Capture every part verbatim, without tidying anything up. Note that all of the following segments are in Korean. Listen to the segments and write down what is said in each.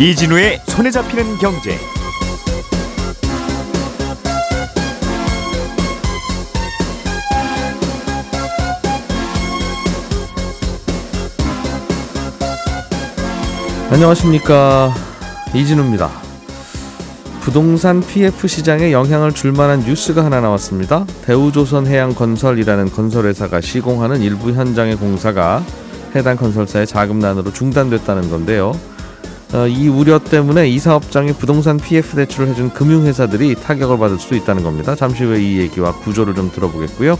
이진우의 손에 잡히는 경제. 안녕하십니까, 이진우입니다. 부동산 피에프 시장에 영향을 줄 만한 뉴스가 하나 나왔습니다. 대우조선해양건설이라는 건설회사가 시공하는 일부 현장의 공사가 해당 건설사의 자금난으로 중단됐다는 건데요. 어, 이 우려 때문에 이 사업장이 부동산 피에프 대출을 해준 금융회사들이 타격을 받을 수도 있다는 겁니다. 잠시 후에 이 얘기와 구조를 좀 들어보겠고요.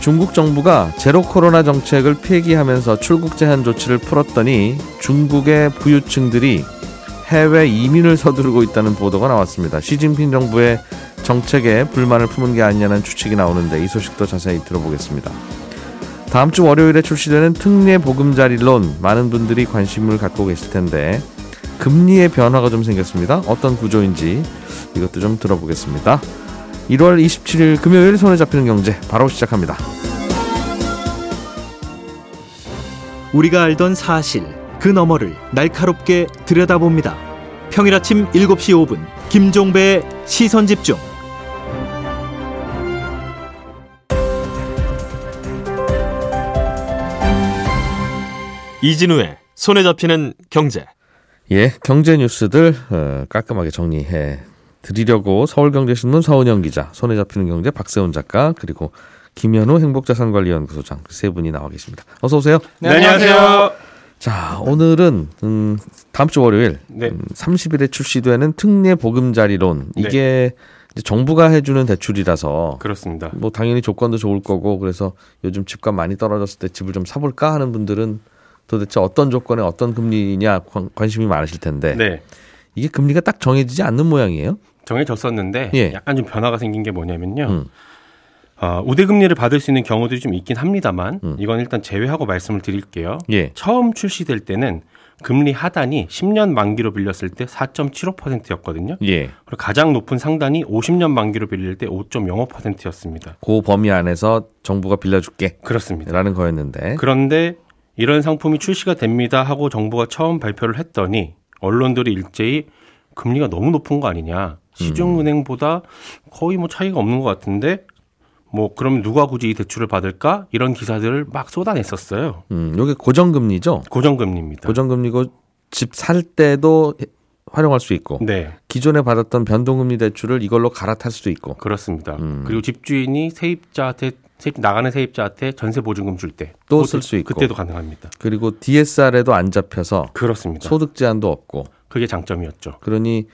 중국 정부가 제로 코로나 정책을 폐기하면서 출국 제한 조치를 풀었더니 중국의 부유층들이 해외 이민을 서두르고 있다는 보도가 나왔습니다. 시진핑 정부의 정책에 불만을 품은 게 아니냐는 추측이 나오는데 이 소식도 자세히 들어보겠습니다. 다음 주 월요일에 출시되는 특례 보금자리론, 많은 분들이 관심을 갖고 계실 텐데 금리의 변화가 좀 생겼습니다. 어떤 구조인지 이것도 좀 들어보겠습니다. 일월 이십칠일 금요일 손에 잡히는 경제 바로 시작합니다. 우리가 알던 사실 그 너머를 날카롭게 들여다봅니다. 평일 아침 일곱 시 오 분 김종배의 시선집중. 이진우의 손에 잡히는 경제. 예, 경제 뉴스들 어, 깔끔하게 정리해 드리려고 서울경제신문 서은영 기자, 손에 잡히는 경제 박세훈 작가, 그리고 김현우 행복자산관리연구소장, 그 세 분이 나와 계십니다. 어서 오세요. 네, 안녕하세요. 자, 오늘은 음, 다음 주 월요일 네. 음, 삼십일에 출시되는 특례 보금자리론, 이게 네. 이제 정부가 해주는 대출이라서 그렇습니다. 뭐 당연히 조건도 좋을 거고, 그래서 요즘 집값 많이 떨어졌을 때 집을 좀 사볼까 하는 분들은 도대체 어떤 조건에 어떤 금리냐 관심이 많으실 텐데 네. 이게 금리가 딱 정해지지 않는 모양이에요? 정해졌었는데 예. 약간 좀 변화가 생긴 게 뭐냐면요. 음. 어, 우대금리를 받을 수 있는 경우들이 좀 있긴 합니다만 음. 이건 일단 제외하고 말씀을 드릴게요. 예. 처음 출시될 때는 금리 하단이 십 년 만기로 빌렸을 때 사 점 칠오 퍼센트였거든요. 예. 그리고 가장 높은 상단이 오십 년 만기로 빌릴 때 오 점 영오 퍼센트였습니다. 그 범위 안에서 정부가 빌려줄게. 그렇습니다. 라는 거였는데. 그런데 이런 상품이 출시가 됩니다 하고 정부가 처음 발표를 했더니 언론들이 일제히 금리가 너무 높은 거 아니냐. 시중은행보다 거의 뭐 차이가 없는 것 같은데 뭐 그럼 누가 굳이 이 대출을 받을까? 이런 기사들을 막 쏟아냈었어요. 음, 이게 고정금리죠? 고정금리입니다. 고정금리고 집 살 때도 활용할 수 있고 네. 기존에 받았던 변동금리 대출을 이걸로 갈아탈 수도 있고. 그렇습니다. 음. 그리고 집주인이 세입자한테 세입, 나가는 세입자한테 전세 보증금 줄 때 또 쓸 수 있고 그때도 가능합니다. 그리고 디에스알에도 안 잡혀서 그렇습니다. 소득 제한도 없고 그게 장점이었죠. 그러니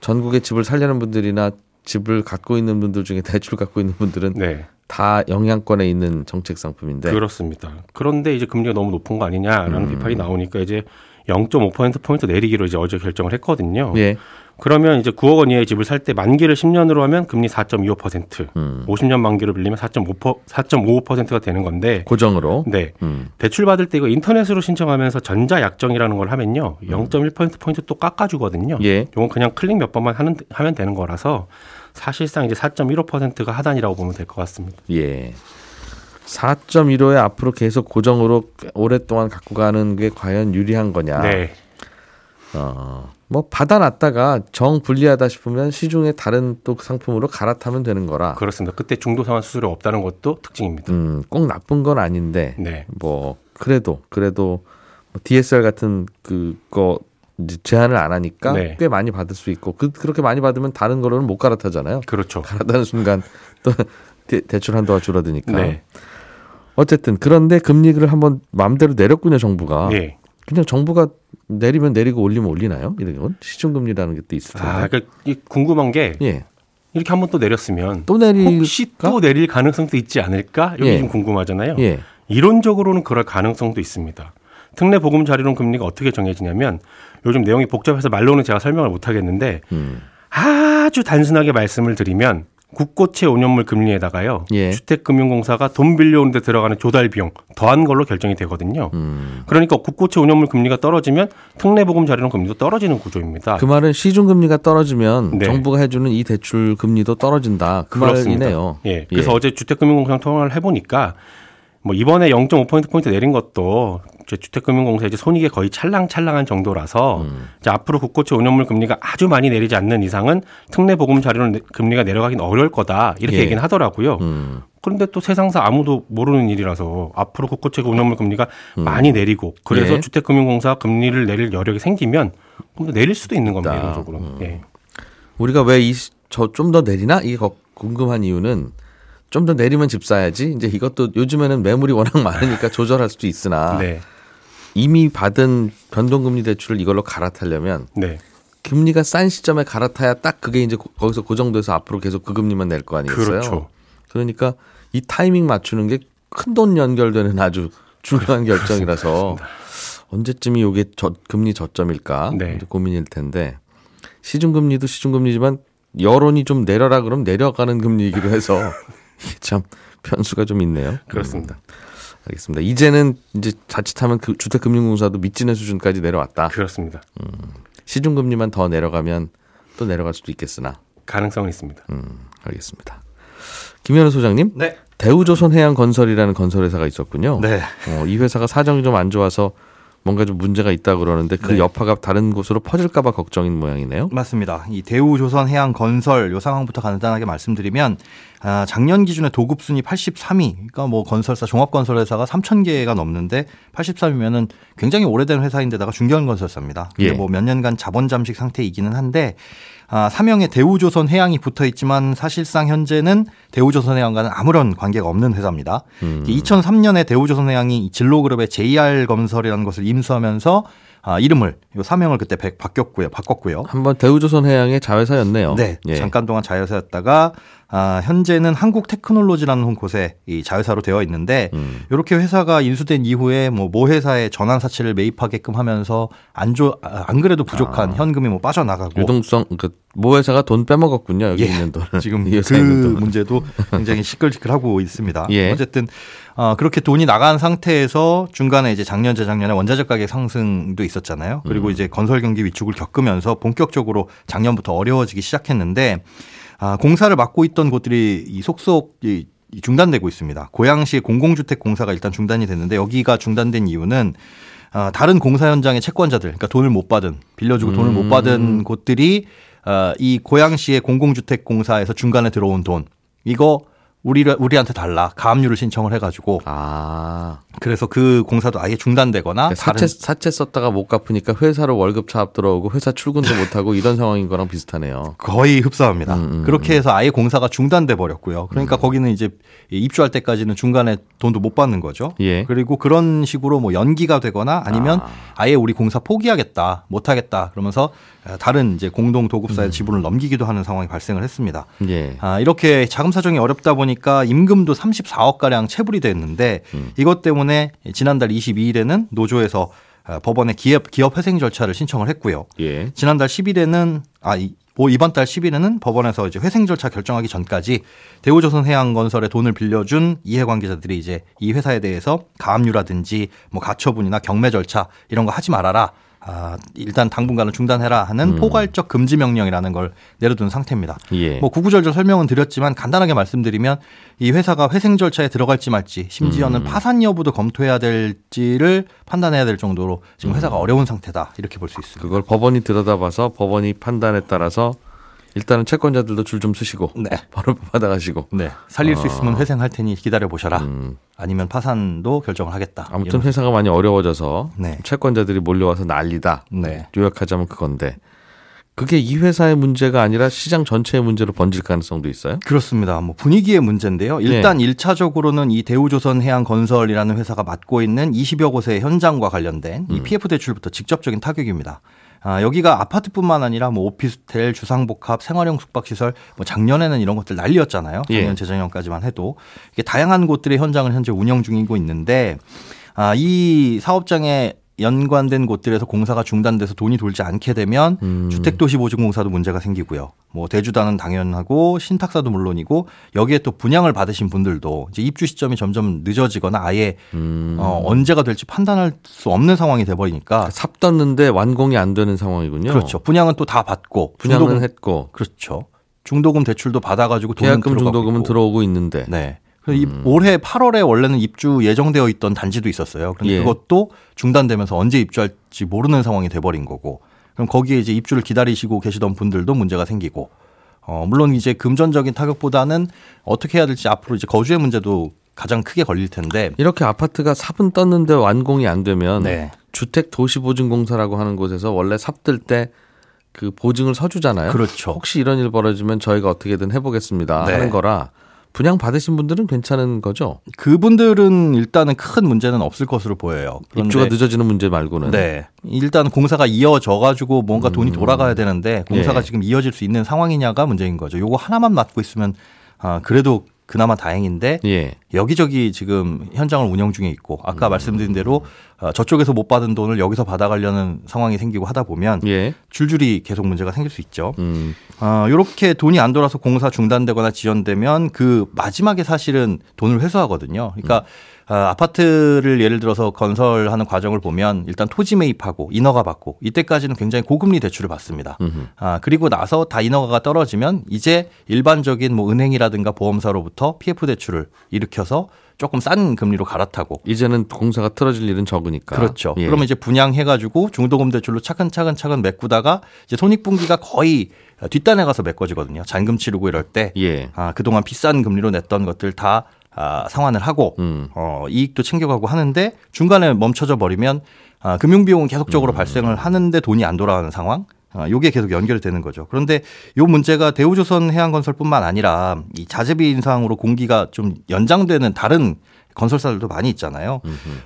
전국에 집을 살려는 분들이나 집을 갖고 있는 분들 중에 대출 갖고 있는 분들은 네. 다 영향권에 있는 정책 상품인데 그렇습니다. 그런데 이제 금리가 너무 높은 거 아니냐라는 음. 비판이 나오니까 이제 영 점 오 퍼센트 포인트 내리기로 이제 어제 결정을 했거든요. 예. 그러면 이제 구억 원 이하의 집을 살 때 만기를 십 년으로 하면 금리 사 점 이오 퍼센트, 음. 오십 년 만기로 빌리면 사 점 오오 퍼센트가 되는 건데 고정으로. 네. 음. 대출 받을 때 이거 인터넷으로 신청하면서 전자 약정이라는 걸 하면요, 영 점 일 퍼센트 포인트 또 깎아주거든요. 예. 이건 그냥 클릭 몇 번만 하는, 하면 되는 거라서 사실상 이제 사 점 일오 퍼센트가 하단이라고 보면 될 것 같습니다. 예. 사 점 일오에 앞으로 계속 고정으로 오랫동안 갖고 가는 게 과연 유리한 거냐? 네. 어, 뭐 받아놨다가 정 불리하다 싶으면 시중에 다른 또 상품으로 갈아타면 되는 거라. 그렇습니다. 그때 중도상환 수수료 없다는 것도 특징입니다. 음, 꼭 나쁜 건 아닌데. 네. 뭐 그래도 그래도 디에스알 같은 그거 제한을 안 하니까 네. 꽤 많이 받을 수 있고 그, 그렇게 많이 받으면 다른 거로는 못 갈아타잖아요. 그렇죠. 갈아타는 순간 또 대, 대출 한도가 줄어드니까. 네. 어쨌든 그런데 금리를 한번 마음대로 내렸군요, 정부가. 네. 그냥 정부가 내리면 내리고 올리면 올리나요? 이런 건 시중금리라는 게 또 있을 텐데. 아, 그러니까 궁금한 게 예. 이렇게 한번 또 내렸으면 또 내릴까? 혹시 또 내릴 가능성도 있지 않을까? 여기 예. 좀 궁금하잖아요. 예. 이론적으로는 그럴 가능성도 있습니다. 특례 보금자리론 금리가 어떻게 정해지냐면, 요즘 내용이 복잡해서 말로는 제가 설명을 못 하겠는데 음. 아주 단순하게 말씀을 드리면 국고채 오 년물 금리에다가요. 예. 주택금융공사가 돈 빌려오는데 들어가는 조달 비용 더한 걸로 결정이 되거든요. 음. 그러니까 국고채 오 년물 금리가 떨어지면 특례보금자리론 금리도 떨어지는 구조입니다. 그 말은 시중금리가 떨어지면 네. 정부가 해주는 이 대출 금리도 떨어진다. 그 그렇습니다. 말이네요. 예. 그래서 예. 어제 주택금융공사랑 통화를 해보니까 뭐 이번에 영 점 오 퍼센트 포인트 내린 것도 주택금융공사 이제 손익이 거의 찰랑찰랑한 정도라서 음. 이제 앞으로 국고채 운용물 금리가 아주 많이 내리지 않는 이상은 특례보금자료는 금리가 내려가긴 어려울 거다 이렇게 예. 얘기는 하더라고요. 음. 그런데 또 세상사 아무도 모르는 일이라서 앞으로 국고채 운용물 금리가 음. 많이 내리고 그래서 예. 주택금융공사 금리를 내릴 여력이 생기면 그럼 내릴 수도 있는 겁니다. 이론적으로. 음. 예. 우리가 왜 이 저 좀 더 내리나 이게 궁금한 이유는. 좀 더 내리면 집 사야지. 이제 이것도 요즘에는 매물이 워낙 많으니까 조절할 수도 있으나 네. 이미 받은 변동금리 대출을 이걸로 갈아타려면 네. 금리가 싼 시점에 갈아타야 딱 그게 이제 거기서 고정돼서 앞으로 계속 그 금리만 낼 거 아니겠어요? 그렇죠. 그러니까 이 타이밍 맞추는 게 큰돈 연결되는 아주 중요한 결정이라서 언제쯤이 이게 금리 저점일까 네. 고민일 텐데 시중금리도 시중금리지만 여론이 좀 내려라 그러면 내려가는 금리이기도 해서 참 변수가 좀 있네요. 그렇습니다. 음, 알겠습니다. 이제는 이제 자칫하면 그 주택금융공사도 밑지는 수준까지 내려왔다. 그렇습니다. 음, 시중금리만 더 내려가면 또 내려갈 수도 있겠으나 가능성은 있습니다. 음, 알겠습니다. 김현우 소장님, 네. 대우조선해양건설이라는 건설회사가 있었군요. 네. 어, 이 회사가 사정이 좀 안 좋아서 뭔가 좀 문제가 있다고 그러는데 그 네. 여파가 다른 곳으로 퍼질까 봐 걱정인 모양이네요. 맞습니다. 이 대우조선해양건설 요 상황부터 간단하게 말씀드리면 아, 작년 기준에 도급순이 팔십삼 위. 그러니까 뭐 건설사 종합건설회사가 삼천 개가 넘는데 팔십삼 위면은 굉장히 오래된 회사인데다가 중견건설사입니다. 예. 뭐 몇 년간 자본 잠식 상태이기는 한데 아, 사명에 대우조선해양이 붙어있지만 사실상 현재는 대우조선해양과는 아무런 관계가 없는 회사입니다. 음. 이천삼 년에 대우조선해양이 진로그룹의 제이알건설이라는 것을 임수하면서 아, 이름을 이 사명을 그때 바뀌었고요, 바꿨고요. 한번 대우조선해양의 자회사였네요. 네, 예. 잠깐 동안 자회사였다가 아, 현재는 한국테크놀로지라는 곳에 이 자회사로 되어 있는데 음. 이렇게 회사가 인수된 이후에 뭐 모 회사에 전환 사채를 매입하게끔 하면서 안, 조, 안 그래도 부족한 아. 현금이 뭐 빠져나가고 유동성 그 모 회사가 돈 빼먹었군요. 여기 예. 있는 돈 지금 이 그 있는 문제도 굉장히 시끌시끌하고 있습니다. 예. 어쨌든. 어, 그렇게 돈이 나간 상태에서 중간에 이제 작년, 재작년에 원자재 가격 상승도 있었잖아요. 그리고 음. 이제 건설 경기 위축을 겪으면서 본격적으로 작년부터 어려워지기 시작했는데, 아, 공사를 맡고 있던 곳들이 이 속속 이 중단되고 있습니다. 고양시 공공주택 공사가 일단 중단이 됐는데, 여기가 중단된 이유는 아, 다른 공사 현장의 채권자들, 그러니까 돈을 못 받은, 빌려주고 음. 돈을 못 받은 곳들이 아, 이 고양시의 공공주택 공사에서 중간에 들어온 돈, 이거 우리, 우리한테 달라. 가압류를 신청을 해가지고. 아. 그래서 그 공사도 아예 중단되거나. 그러니까 사채, 사채 썼다가 못 갚으니까 회사로 월급 차압 들어오고 회사 출근도 못하고 이런 상황인 거랑 비슷하네요. 거의 흡사합니다. 음, 음, 그렇게 해서 아예 공사가 중단돼 버렸고요. 그러니까 음. 거기는 이제 입주할 때까지는 중간에 돈도 못 받는 거죠. 예. 그리고 그런 식으로 뭐 연기가 되거나 아니면 아. 아예 우리 공사 포기하겠다, 못하겠다 그러면서 다른 이제 공동 도급사의 음. 지분을 넘기기도 하는 상황이 발생을 했습니다. 예. 아, 이렇게 자금 사정이 어렵다 보니 그러니까 임금도 삼십사억 가량 체불이 됐는데 음. 이것 때문에 지난달 이십이 일에는 노조에서 법원에 기업, 기업 회생 절차를 신청을 했고요. 예. 지난달 십일에는 아 이번 달 십일에는 법원에서 이제 회생 절차 결정하기 전까지 대우조선해양건설에 돈을 빌려준 이해관계자들이 이제 이 회사에 대해서 가압류라든지 뭐 가처분이나 경매 절차 이런 거 하지 말아라. 아, 일단 당분간은 중단해라 하는 음. 포괄적 금지 명령이라는 걸 내려둔 상태입니다. 예. 뭐 구구절절 설명은 드렸지만 간단하게 말씀드리면 이 회사가 회생 절차에 들어갈지 말지 심지어는 음. 파산 여부도 검토해야 될지를 판단해야 될 정도로 지금 회사가 음. 어려운 상태다 이렇게 볼 수 있습니다. 그걸 법원이 들여다봐서 법원이 판단에 따라서 일단은 채권자들도 줄 좀 쓰시고 네. 바로 받아가시고 네. 살릴 어. 수 있으면 회생할 테니 기다려보셔라. 음. 아니면 파산도 결정을 하겠다. 아무튼 회사가 많이 어려워져서 네. 채권자들이 몰려와서 난리다. 네. 요약하자면 그건데 그게 이 회사의 문제가 아니라 시장 전체의 문제로 번질 가능성도 있어요? 그렇습니다. 뭐 분위기의 문제인데요. 일단 네. 일 차적으로는 이 대우조선해양건설이라는 회사가 맡고 있는 이십여 곳의 현장과 관련된 이 피에프 대출부터 직접적인 타격입니다. 아, 여기가 아파트뿐만 아니라 뭐 오피스텔, 주상복합, 생활형 숙박시설, 뭐 작년에는 이런 것들 난리였잖아요. 작년, 예. 재작년까지만 해도 이게 다양한 곳들의 현장을 현재 운영 중이고 있는데 아, 이 사업장에 연관된 곳들에서 공사가 중단돼서 돈이 돌지 않게 되면 음. 주택도시보증공사도 문제가 생기고요. 뭐 대주단은 당연하고 신탁사도 물론이고 여기에 또 분양을 받으신 분들도 이제 입주 시점이 점점 늦어지거나 아예 음. 어, 언제가 될지 판단할 수 없는 상황이 돼버리니까 삽 떴는데 완공이 안 되는 상황이군요. 그렇죠. 분양은 또 다 받고 분양은 중도금, 했고 그렇죠. 중도금 대출도 받아가지고 돈은 계약금 들어가고 중도금은 있고. 들어오고 있는데. 네. 음. 올해 팔월에 원래는 입주 예정되어 있던 단지도 있었어요. 그런데 예. 그것도 중단되면서 언제 입주할지 모르는 상황이 돼버린 거고, 그럼 거기에 이제 입주를 기다리시고 계시던 분들도 문제가 생기고, 어, 물론 이제 금전적인 타격보다는 어떻게 해야 될지 앞으로 이제 거주의 문제도 가장 크게 걸릴 텐데, 이렇게 아파트가 삽은 떴는데 완공이 안 되면 네. 주택도시보증공사라고 하는 곳에서 원래 삽 뜰 때 그 보증을 서주잖아요. 그렇죠. 혹시 이런 일 벌어지면 저희가 어떻게든 해보겠습니다 네. 하는 거라 분양 받으신 분들은 괜찮은 거죠? 그분들은 일단은 큰 문제는 없을 것으로 보여요. 입주가 늦어지는 문제 말고는. 네. 일단 공사가 이어져가지고 뭔가 돈이 돌아가야 되는데 공사가 예. 지금 이어질 수 있는 상황이냐가 문제인 거죠. 요거 하나만 맡고 있으면 아, 그래도 그나마 다행인데 예. 여기저기 지금 현장을 운영 중에 있고, 아까 음. 말씀드린 대로 저쪽에서 못 받은 돈을 여기서 받아가려는 상황이 생기고 하다 보면 예. 줄줄이 계속 문제가 생길 수 있죠. 음. 아, 이렇게 돈이 안 돌아서 공사 중단되거나 지연되면 그 마지막에 사실은 돈을 회수하거든요. 그러니까 음. 아, 아파트를 예를 들어서 건설하는 과정을 보면 일단 토지 매입하고 인허가 받고, 이때까지는 굉장히 고금리 대출을 받습니다. 음흠. 아, 그리고 나서 다 인허가가 떨어지면 이제 일반적인 뭐 은행이라든가 보험사로부터 피에프 대출을 일으켜서 조금 싼 금리로 갈아타고, 이제는 공사가 틀어질 일은 적으니까. 그렇죠. 예. 그러면 이제 분양해가지고 중도금 대출로 차근차근 차근 메꾸다가 이제 손익분기가 거의 뒷단에 가서 메꿔지거든요. 잔금 치르고 이럴 때 예. 아, 그동안 비싼 금리로 냈던 것들 다 아, 상환을 하고 음. 어, 이익도 챙겨가고 하는데, 중간에 멈춰져 버리면 아, 금융비용은 계속적으로 음. 발생을 하는데 돈이 안 돌아가는 상황. 아, 요게 계속 연결이 되는 거죠. 그런데 이 문제가 대우조선해양건설뿐만 아니라 이 자재비 인상으로 공기가 좀 연장되는 다른 건설사들도 많이 있잖아요.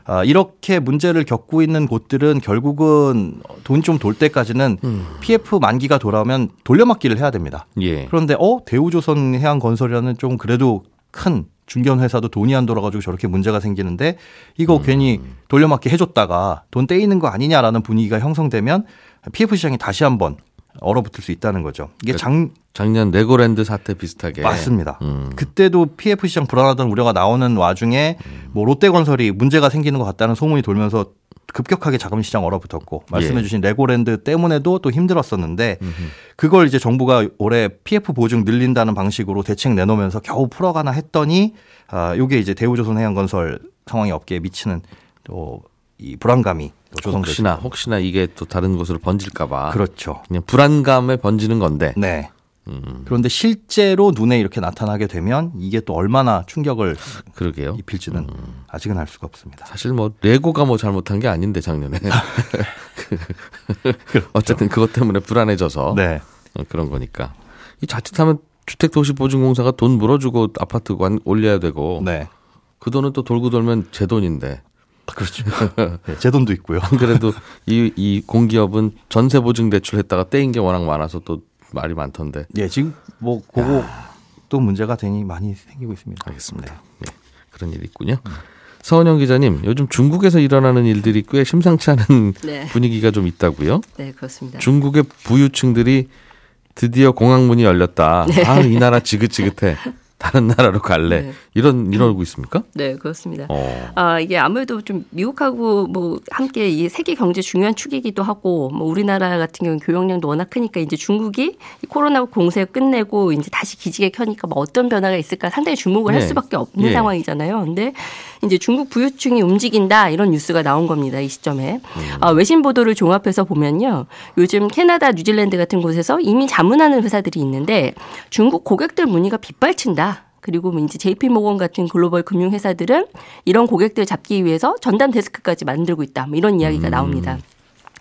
아, 이렇게 문제를 겪고 있는 곳들은 결국은 돈 좀 돌 때까지는 음. 피에프 만기가 돌아오면 돌려막기를 해야 됩니다. 예. 그런데 어 대우조선해양건설이라는 좀 그래도 큰 중견 회사도 돈이 안 돌아가지고 저렇게 문제가 생기는데 이거 음. 괜히 돌려막기 해줬다가 돈 떼이는 거 아니냐라는 분위기가 형성되면 피에프 시장이 다시 한번 얼어붙을 수 있다는 거죠. 이게 장... 작년 레고랜드 사태 비슷하게. 맞습니다. 음. 그때도 피에프 시장 불안하다는 우려가 나오는 와중에 음. 뭐 롯데건설이 문제가 생기는 것 같다는 소문이 돌면서 급격하게 자금 시장 얼어붙었고, 말씀해 주신 예. 레고랜드 때문에도 또 힘들었었는데 음흠. 그걸 이제 정부가 올해 피에프 보증 늘린다는 방식으로 대책 내놓으면서 겨우 풀어가나 했더니 아, 이게 이제 대우조선해양건설 상황이 업계에 미치는 또 이 불안감이 조성됐습니다. 혹시나 혹시나 이게 또 다른 곳으로 번질까 봐. 그렇죠. 그냥 불안감에 번지는 건데. 네. 음. 그런데 실제로 눈에 이렇게 나타나게 되면 이게 또 얼마나 충격을 그러게요. 입힐지는 음. 아직은 알 수가 없습니다. 사실 뭐 레고가 뭐 잘못한 게 아닌데 작년에 어쨌든 그것 때문에 불안해져서 네. 그런 거니까. 이 자칫하면 주택도시보증공사가 돈 물어주고 아파트 관 올려야 되고 네. 그 돈은 또 돌고 돌면 제 돈인데. 그렇죠. 네, 제 돈도 있고요. 그래도 이, 이 공기업은 전세 보증 대출했다가 떼인 게 워낙 많아서 또 말이 많던데. 예, 지금 뭐 그거 또 문제가 되니 많이 생기고 있습니다. 알겠습니다. 네. 네, 그런 일이 있군요. 음. 서은영 기자님, 요즘 중국에서 일어나는 일들이 꽤 심상치 않은 네. 분위기가 좀 있다고요? 네, 그렇습니다. 중국의 부유층들이 드디어 공항문이 열렸다. 네. 아, 이 나라 지긋지긋해. 다른 나라로 갈래. 네. 이런 이러고 있습니까? 네, 그렇습니다. 어. 아, 이게 아무래도 좀 미국하고 뭐 함께 이 세계 경제 중요한 축이기도 하고, 뭐 우리나라 같은 경우는 교역량도 워낙 크니까 이제 중국이 코로나 공세 끝내고 이제 다시 기지개 켜니까 뭐 어떤 변화가 있을까 상당히 주목을 네. 할 수밖에 없는 네. 상황이잖아요. 근데 이제 중국 부유층이 움직인다 이런 뉴스가 나온 겁니다. 이 시점에. 음. 아, 외신 보도를 종합해서 보면요. 요즘 캐나다, 뉴질랜드 같은 곳에서 이미 자문하는 회사들이 있는데 중국 고객들 문의가 빗발친다. 그리고 이제 제이피모건 같은 글로벌 금융회사들은 이런 고객들을 잡기 위해서 전담 데스크까지 만들고 있다. 뭐 이런 이야기가 음. 나옵니다.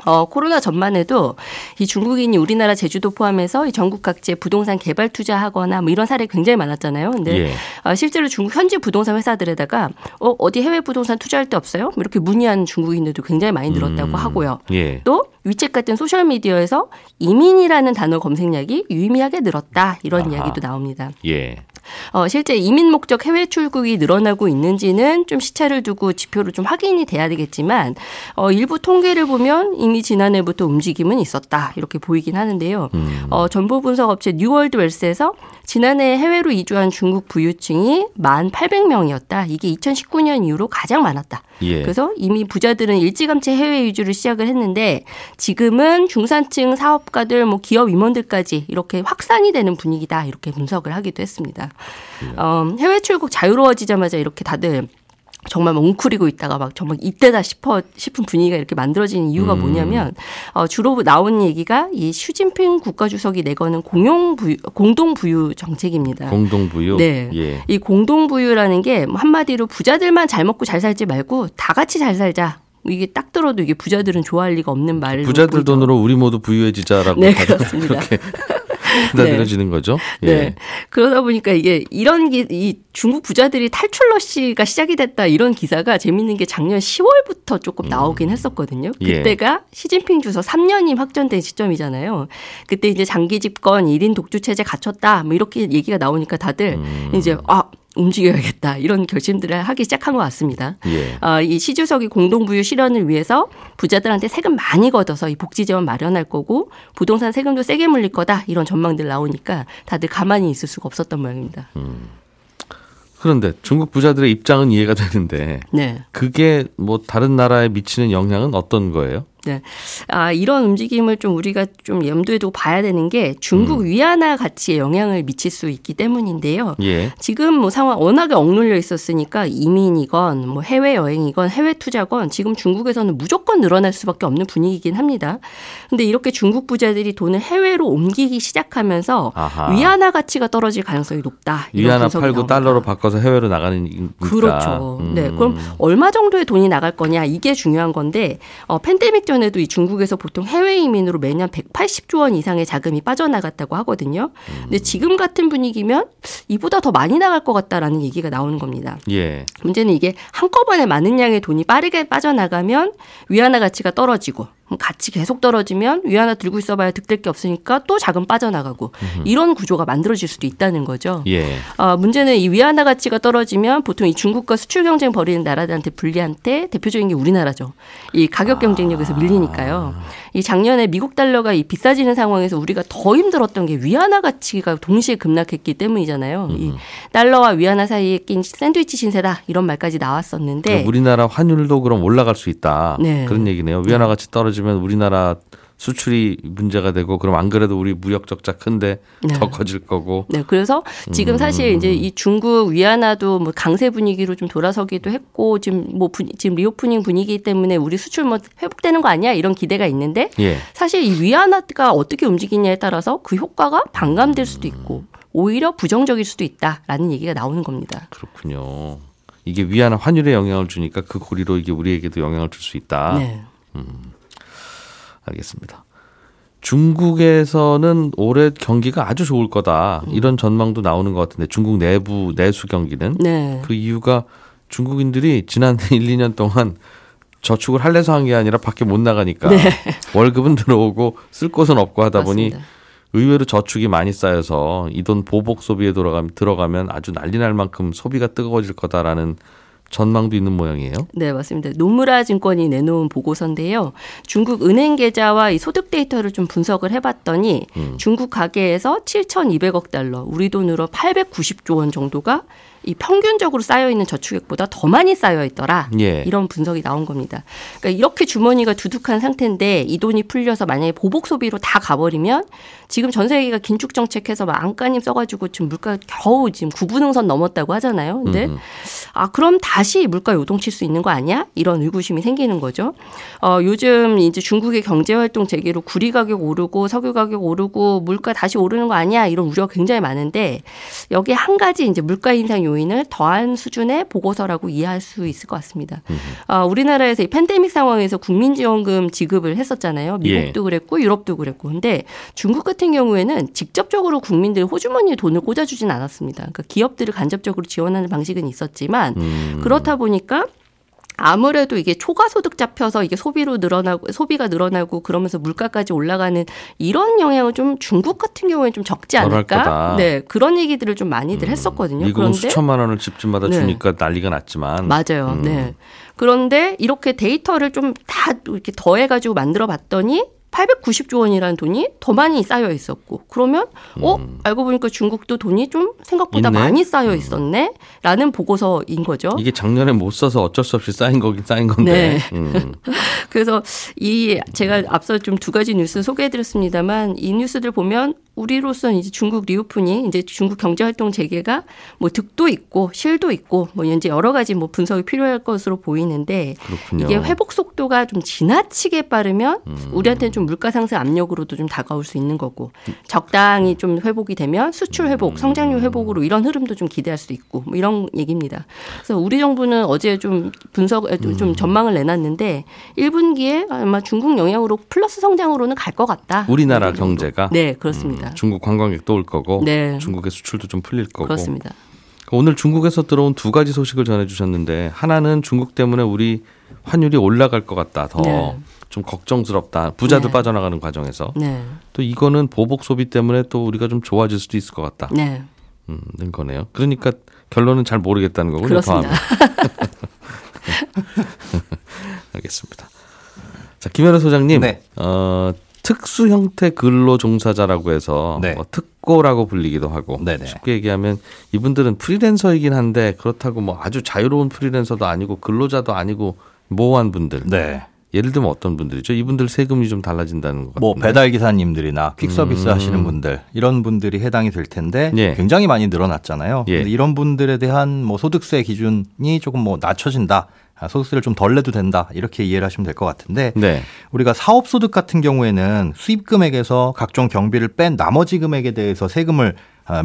어, 코로나 전만 해도 이 중국인이 우리나라 제주도 포함해서 이 전국 각지에 부동산 개발 투자하거나 뭐 이런 사례 굉장히 많았잖아요. 근데 예. 어, 실제로 중국 현지 부동산 회사들에다가 어, 어디 해외 부동산 투자할 데 없어요? 이렇게 문의하는 중국인들도 굉장히 많이 늘었다고 음. 하고요. 예. 또 위챗 같은 소셜미디어에서 이민이라는 단어 검색량이 유의미하게 늘었다. 이런 아하. 이야기도 나옵니다. 예. 어, 실제 이민 목적 해외 출국이 늘어나고 있는지는 좀 시차를 두고 지표로 좀 확인이 돼야 되겠지만 어, 일부 통계를 보면 이미 지난해부터 움직임은 있었다 이렇게 보이긴 하는데요. 음. 어, 정보 분석 업체 뉴월드웰스에서 지난해 해외로 이주한 중국 부유층이 만 팔백 명이었다. 이게 이천십구 년 이후로 가장 많았다. 예. 그래서 이미 부자들은 일찌감치 해외 이주를 시작을 했는데 지금은 중산층 사업가들, 뭐 기업 임원들까지 이렇게 확산이 되는 분위기다 이렇게 분석을 하기도 했습니다. 어, 해외 출국 자유로워지자마자 이렇게 다들 정말 웅크리고 있다가 막 정말 이때다 싶어, 싶은 분위기가 이렇게 만들어지는 이유가 음. 뭐냐면 어, 주로 나온 얘기가 이 시진핑 국가주석이 내거는 공용 부유, 공동부유 정책입니다. 공동부유? 네. 예. 이 공동부유라는 게 한마디로 부자들만 잘 먹고 잘 살지 말고 다 같이 잘 살자. 이게 딱 들어도 이게 부자들은 좋아할 리가 없는 말을 부자들 돈으로 우리 모두 부유해지자라고. 네, 그렇습니다. 흔들어지는 네. 거죠. 예. 네. 그러다 보니까 이게 이런 기, 이 중국 부자들이 탈출 러시가 시작이 됐다 이런 기사가 재밌는 게 작년 시월부터 조금 나오긴 음. 했었거든요. 그때가 예. 시진핑 주석 삼 년임 확정된 시점이잖아요. 그때 이제 장기 집권 일 인 독주 체제 갖췄다 뭐 이렇게 얘기가 나오니까 다들 음. 이제 아 움직여야겠다 이런 결심들을 하기 시작한 것 같습니다. 예. 어, 이 시 주석이 공동부유 실현을 위해서 부자들한테 세금 많이 걷어서 이 복지 재원 마련할 거고 부동산 세금도 세게 물릴 거다 이런 전망들 나오니까 다들 가만히 있을 수가 없었던 모양입니다. 음. 그런데 중국 부자들의 입장은 이해가 되는데 네. 그게 뭐 다른 나라에 미치는 영향은 어떤 거예요? 네, 아 이런 움직임을 좀 우리가 좀 염두에 두고 봐야 되는 게 중국 음. 위안화 가치에 영향을 미칠 수 있기 때문인데요. 예. 지금 뭐 상황 워낙에 억눌려 있었으니까 이민이건 뭐 해외 여행이건 해외 투자건 지금 중국에서는 무조건 늘어날 수밖에 없는 분위기이긴 합니다. 그런데 이렇게 중국 부자들이 돈을 해외로 옮기기 시작하면서 아하. 위안화 가치가 떨어질 가능성이 높다. 이런 위안화 분석이 팔고 나옵니다. 달러로 바꿔서 해외로 나가는 그렇죠. 음. 네, 그럼 얼마 정도의 돈이 나갈 거냐 이게 중요한 건데 어, 팬데믹 전에도 이 중국에서 보통 해외 이민으로 매년 백팔십조 원 이상의 자금이 빠져나갔다고 하거든요. 근데 지금 같은 분위기면 이보다 더 많이 나갈 것 같다라는 얘기가 나오는 겁니다. 예. 문제는 이게 한꺼번에 많은 양의 돈이 빠르게 빠져나가면 위안화 가치가 떨어지고 같이 계속 떨어지면 위안화 들고 있어봐야 득될 게 없으니까 또 자금 빠져나가고 이런 구조가 만들어질 수도 있다는 거죠. 예. 어, 문제는 이 위안화 가치가 떨어지면 보통 이 중국과 수출 경쟁 벌이는 나라들한테 불리한 때 대표적인 게 우리나라죠. 이 가격 경쟁력에서 밀리니까요. 이 작년에 미국 달러가 이 비싸지는 상황에서 우리가 더 힘들었던 게 위안화 가치가 동시에 급락했기 때문이잖아요. 이 달러와 위안화 사이에 낀 샌드위치 신세다 이런 말까지 나왔었는데 그러니까 우리나라 환율도 그럼 올라갈 수 있다. 네. 그런 얘기네요. 위안화 가치 떨어지 면 우리나라 수출이 문제가 되고 그럼 안 그래도 우리 무역 적자 큰데 네. 더 커질 거고. 네, 그래서 지금 사실 이제 이 중국 위안화도 뭐 강세 분위기로 좀 돌아서기도 했고 지금 뭐 부, 지금 리오프닝 분위기 때문에 우리 수출 뭐 회복되는 거 아니야 이런 기대가 있는데 예. 사실 이 위안화가 어떻게 움직이냐에 따라서 그 효과가 반감될 수도 있고 오히려 부정적일 수도 있다라는 얘기가 나오는 겁니다. 그렇군요. 이게 위안화 환율에 영향을 주니까 그 고리로 이게 우리에게도 영향을 줄 수 있다. 네. 음. 알겠습니다. 중국에서는 올해 경기가 아주 좋을 거다. 이런 전망도 나오는 것 같은데 중국 내부 내수 경기는 네. 그 이유가 중국인들이 지난 일, 이 년 동안 저축을 할래서 한 게 아니라 밖에 못 나가니까 네. 월급은 들어오고 쓸 곳은 없고 하다 맞습니다. 보니 의외로 저축이 많이 쌓여서 이 돈 보복 소비에 들어가면 아주 난리 날 만큼 소비가 뜨거워질 거다라는 전망도 있는 모양이에요. 네, 맞습니다. 노무라 증권이 내놓은 보고서인데요. 중국 은행 계좌와 이 소득 데이터를 좀 분석을 해봤더니 음. 중국 가계에서 칠천이백억 달러, 우리 돈으로 팔백구십조 원 정도가 이 평균적으로 쌓여있는 저축액보다 더 많이 쌓여있더라. 예. 이런 분석이 나온 겁니다. 그러니까 이렇게 주머니가 두둑한 상태인데 이 돈이 풀려서 만약에 보복 소비로 다 가버리면 지금 전 세계가 긴축 정책해서 막 안간힘 써가지고 지금 물가 겨우 지금 구분응선 넘었다고 하잖아요. 근데 음. 아 그럼 다시 물가 요동칠 수 있는 거 아니야? 이런 의구심이 생기는 거죠. 어, 요즘 이제 중국의 경제 활동 재개로 구리 가격 오르고 석유 가격 오르고 물가 다시 오르는 거 아니야? 이런 우려가 굉장히 많은데 여기에 한 가지 이제 물가 인상 요인을 더한 수준의 보고서라고 이해할 수 있을 것 같습니다. 어, 우리나라에서 이 팬데믹 상황에서 국민지원금 지급을 했었잖아요. 미국도 예. 그랬고 유럽도 그랬고. 근데 중국 같은 경우에는 직접적으로 국민들 호주머니에 돈을 꽂아주진 않았습니다. 그러니까 기업들을 간접적으로 지원하는 방식은 있었지만 음. 그렇다 보니까 아무래도 이게 초과소득 잡혀서 이게 소비로 늘어나고 소비가 늘어나고 그러면서 물가까지 올라가는 이런 영향은 좀 중국 같은 경우에는 좀 적지 않을까? 네, 그런 얘기들을 좀 많이들 음, 했었거든요. 미국은 그런데 수천만 원을 집집마다 네. 주니까 난리가 났지만 맞아요. 음. 네. 그런데 이렇게 데이터를 좀 다 이렇게 더해가지고 만들어봤더니 팔백구십조 원이라는 돈이 더 많이 쌓여 있었고 그러면 어? 음. 알고 보니까 중국도 돈이 좀 생각보다 있네? 많이 쌓여 있었네? 음. 라는 보고서인 거죠. 이게 작년에 못 써서 어쩔 수 없이 쌓인 거긴 쌓인 건데. 네. 음. 그래서 이 제가 앞서 좀 두 가지 뉴스 소개해드렸습니다만 이 뉴스들 보면 우리로서는 이제 중국 리오픈이 이제 중국 경제활동 재개가 뭐 득도 있고 실도 있고 뭐 이제 여러 가지 뭐 분석이 필요할 것으로 보이는데 그렇군요. 이게 회복 속도가 좀 지나치게 빠르면 음. 우리한테는 좀 물가 상승 압력으로도 좀 다가올 수 있는 거고 적당히 좀 회복이 되면 수출 회복, 성장률 회복으로 이런 흐름도 좀 기대할 수 있고 뭐 이런 얘기입니다. 그래서 우리 정부는 어제 좀 분석 좀 전망을 내놨는데 일 분기에 아마 중국 영향으로 플러스 성장으로는 갈 것 같다. 우리나라 경제가 네 그렇습니다. 음, 중국 관광객도 올 거고 네. 중국의 수출도 좀 풀릴 거고 그렇습니다. 오늘 중국에서 들어온 두 가지 소식을 전해주셨는데 하나는 중국 때문에 우리 환율이 올라갈 것 같다. 더 네. 좀 걱정스럽다. 부자들 네. 빠져나가는 과정에서 네. 또 이거는 보복 소비 때문에 또 우리가 좀 좋아질 수도 있을 것 같다. 네, 음, 는 거네요. 그러니까 결론은 잘 모르겠다는 거고요. 그렇습니다. 알겠습니다. 자, 김현우 소장님, 네. 어, 특수 형태 근로 종사자라고 해서 네. 뭐 특고라고 불리기도 하고 네네. 쉽게 얘기하면 이분들은 프리랜서이긴 한데 그렇다고 뭐 아주 자유로운 프리랜서도 아니고 근로자도 아니고 모호한 분들. 네. 예를 들면 어떤 분들이죠? 이분들 세금이 좀 달라진다는 것 같아요. 뭐 배달기사님들이나 퀵서비스 음. 하시는 분들 이런 분들이 해당이 될 텐데 예. 굉장히 많이 늘어났잖아요. 예. 근데 이런 분들에 대한 뭐 소득세 기준이 조금 뭐 낮춰진다. 소득세를 좀 덜 내도 된다. 이렇게 이해를 하시면 될 것 같은데 네. 우리가 사업소득 같은 경우에는 수입금액에서 각종 경비를 뺀 나머지 금액에 대해서 세금을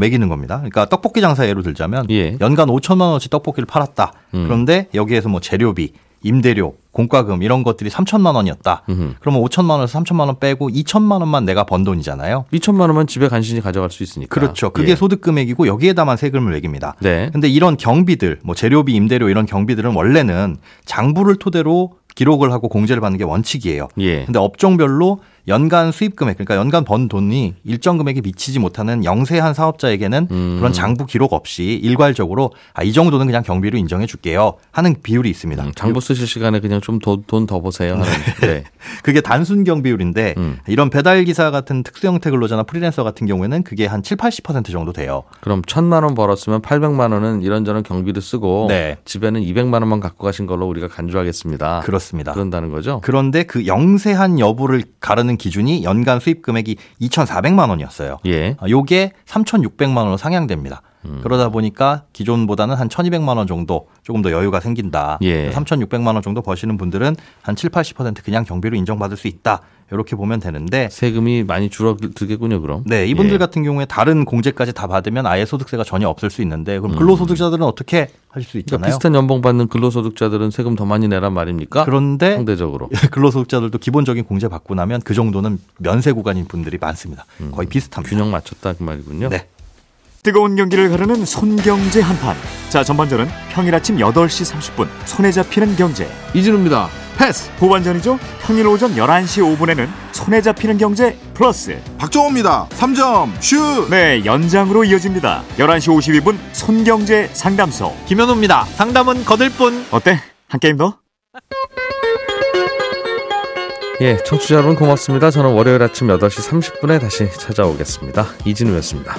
매기는 겁니다. 그러니까 떡볶이 장사 예로 들자면 예. 연간 오천만 원어치 떡볶이를 팔았다. 음. 그런데 여기에서 뭐 재료비 임대료, 공과금 이런 것들이 삼천만 원이었다. 으흠. 그러면 오천만 원에서 삼천만 원 빼고 이천만 원만 내가 번 돈이잖아요. 이천만 원만 집에 간신히 가져갈 수 있으니까. 그렇죠. 그게 예. 소득금액이고 여기에다만 세금을 매깁니다. 그런데 네. 이런 경비들, 뭐 재료비, 임대료 이런 경비들은 원래는 장부를 토대로 기록을 하고 공제를 받는 게 원칙이에요. 그런데 예. 업종별로 연간 수입금액, 그러니까 연간 번 돈이 일정 금액에 미치지 못하는 영세한 사업자에게는 음. 그런 장부 기록 없이 일괄적으로 아, 이 정도는 그냥 경비로 인정해 줄게요 하는 비율이 있습니다. 음, 장부 쓰실 시간에 그냥 좀 돈 더 보세요. 하는. 네. 그게 단순 경비율인데 음. 이런 배달기사 같은 특수 형태 근로자나 프리랜서 같은 경우에는 그게 한 칠십, 팔십 퍼센트 정도 돼요. 그럼 천만 원 벌었으면 팔백만 원은 이런저런 경비를 쓰고 네. 집에는 이백만 원만 갖고 가신 걸로 우리가 간주하겠습니다. 그렇습니다. 그런다는 거죠? 그런데 그 영세한 여부를 가르는 기준이 연간 수입 금액이 이천사백만 원이었어요. 예. 요게 삼천육백만 원으로 상향됩니다. 음. 그러다 보니까 기존보다는 한 천이백만 원 정도 조금 더 여유가 생긴다. 예. 삼천육백만 원 정도 버시는 분들은 한 칠, 팔십 퍼센트 그냥 경비로 인정받을 수 있다. 이렇게 보면 되는데 세금이 많이 줄어들겠군요, 그럼. 네, 이분들 예. 같은 경우에 다른 공제까지 다 받으면 아예 소득세가 전혀 없을 수 있는데 그럼 근로소득자들은 어떻게 하실 수 있잖아요. 그러니까 비슷한 연봉 받는 근로소득자들은 세금 더 많이 내란 말입니까? 그런데 상대적으로 근로소득자들도 기본적인 공제 받고 나면 그 정도는 면세 구간인 분들이 많습니다. 음. 거의 비슷합니다. 균형 맞췄다 그 말이군요. 네. 뜨거운 경기를 가르는 손경제 한판. 자, 전반전은 평일 아침 여덟 시 삼십 분 손에 잡히는 경제. 이진우입니다. 패스. 후반전이죠. 평일 오전 열한 시 오 분에는 손에 잡히는 경제 플러스. 박정호입니다. 삼 점 슛. 네, 연장으로 이어집니다. 열한 시 오십이 분 손경제 상담소. 김현우입니다. 상담은 거들 뿐. 어때? 한 게임 더? 예, 청취자 여러분 고맙습니다. 저는 월요일 아침 여덟 시 삼십 분에 다시 찾아오겠습니다. 이진우였습니다.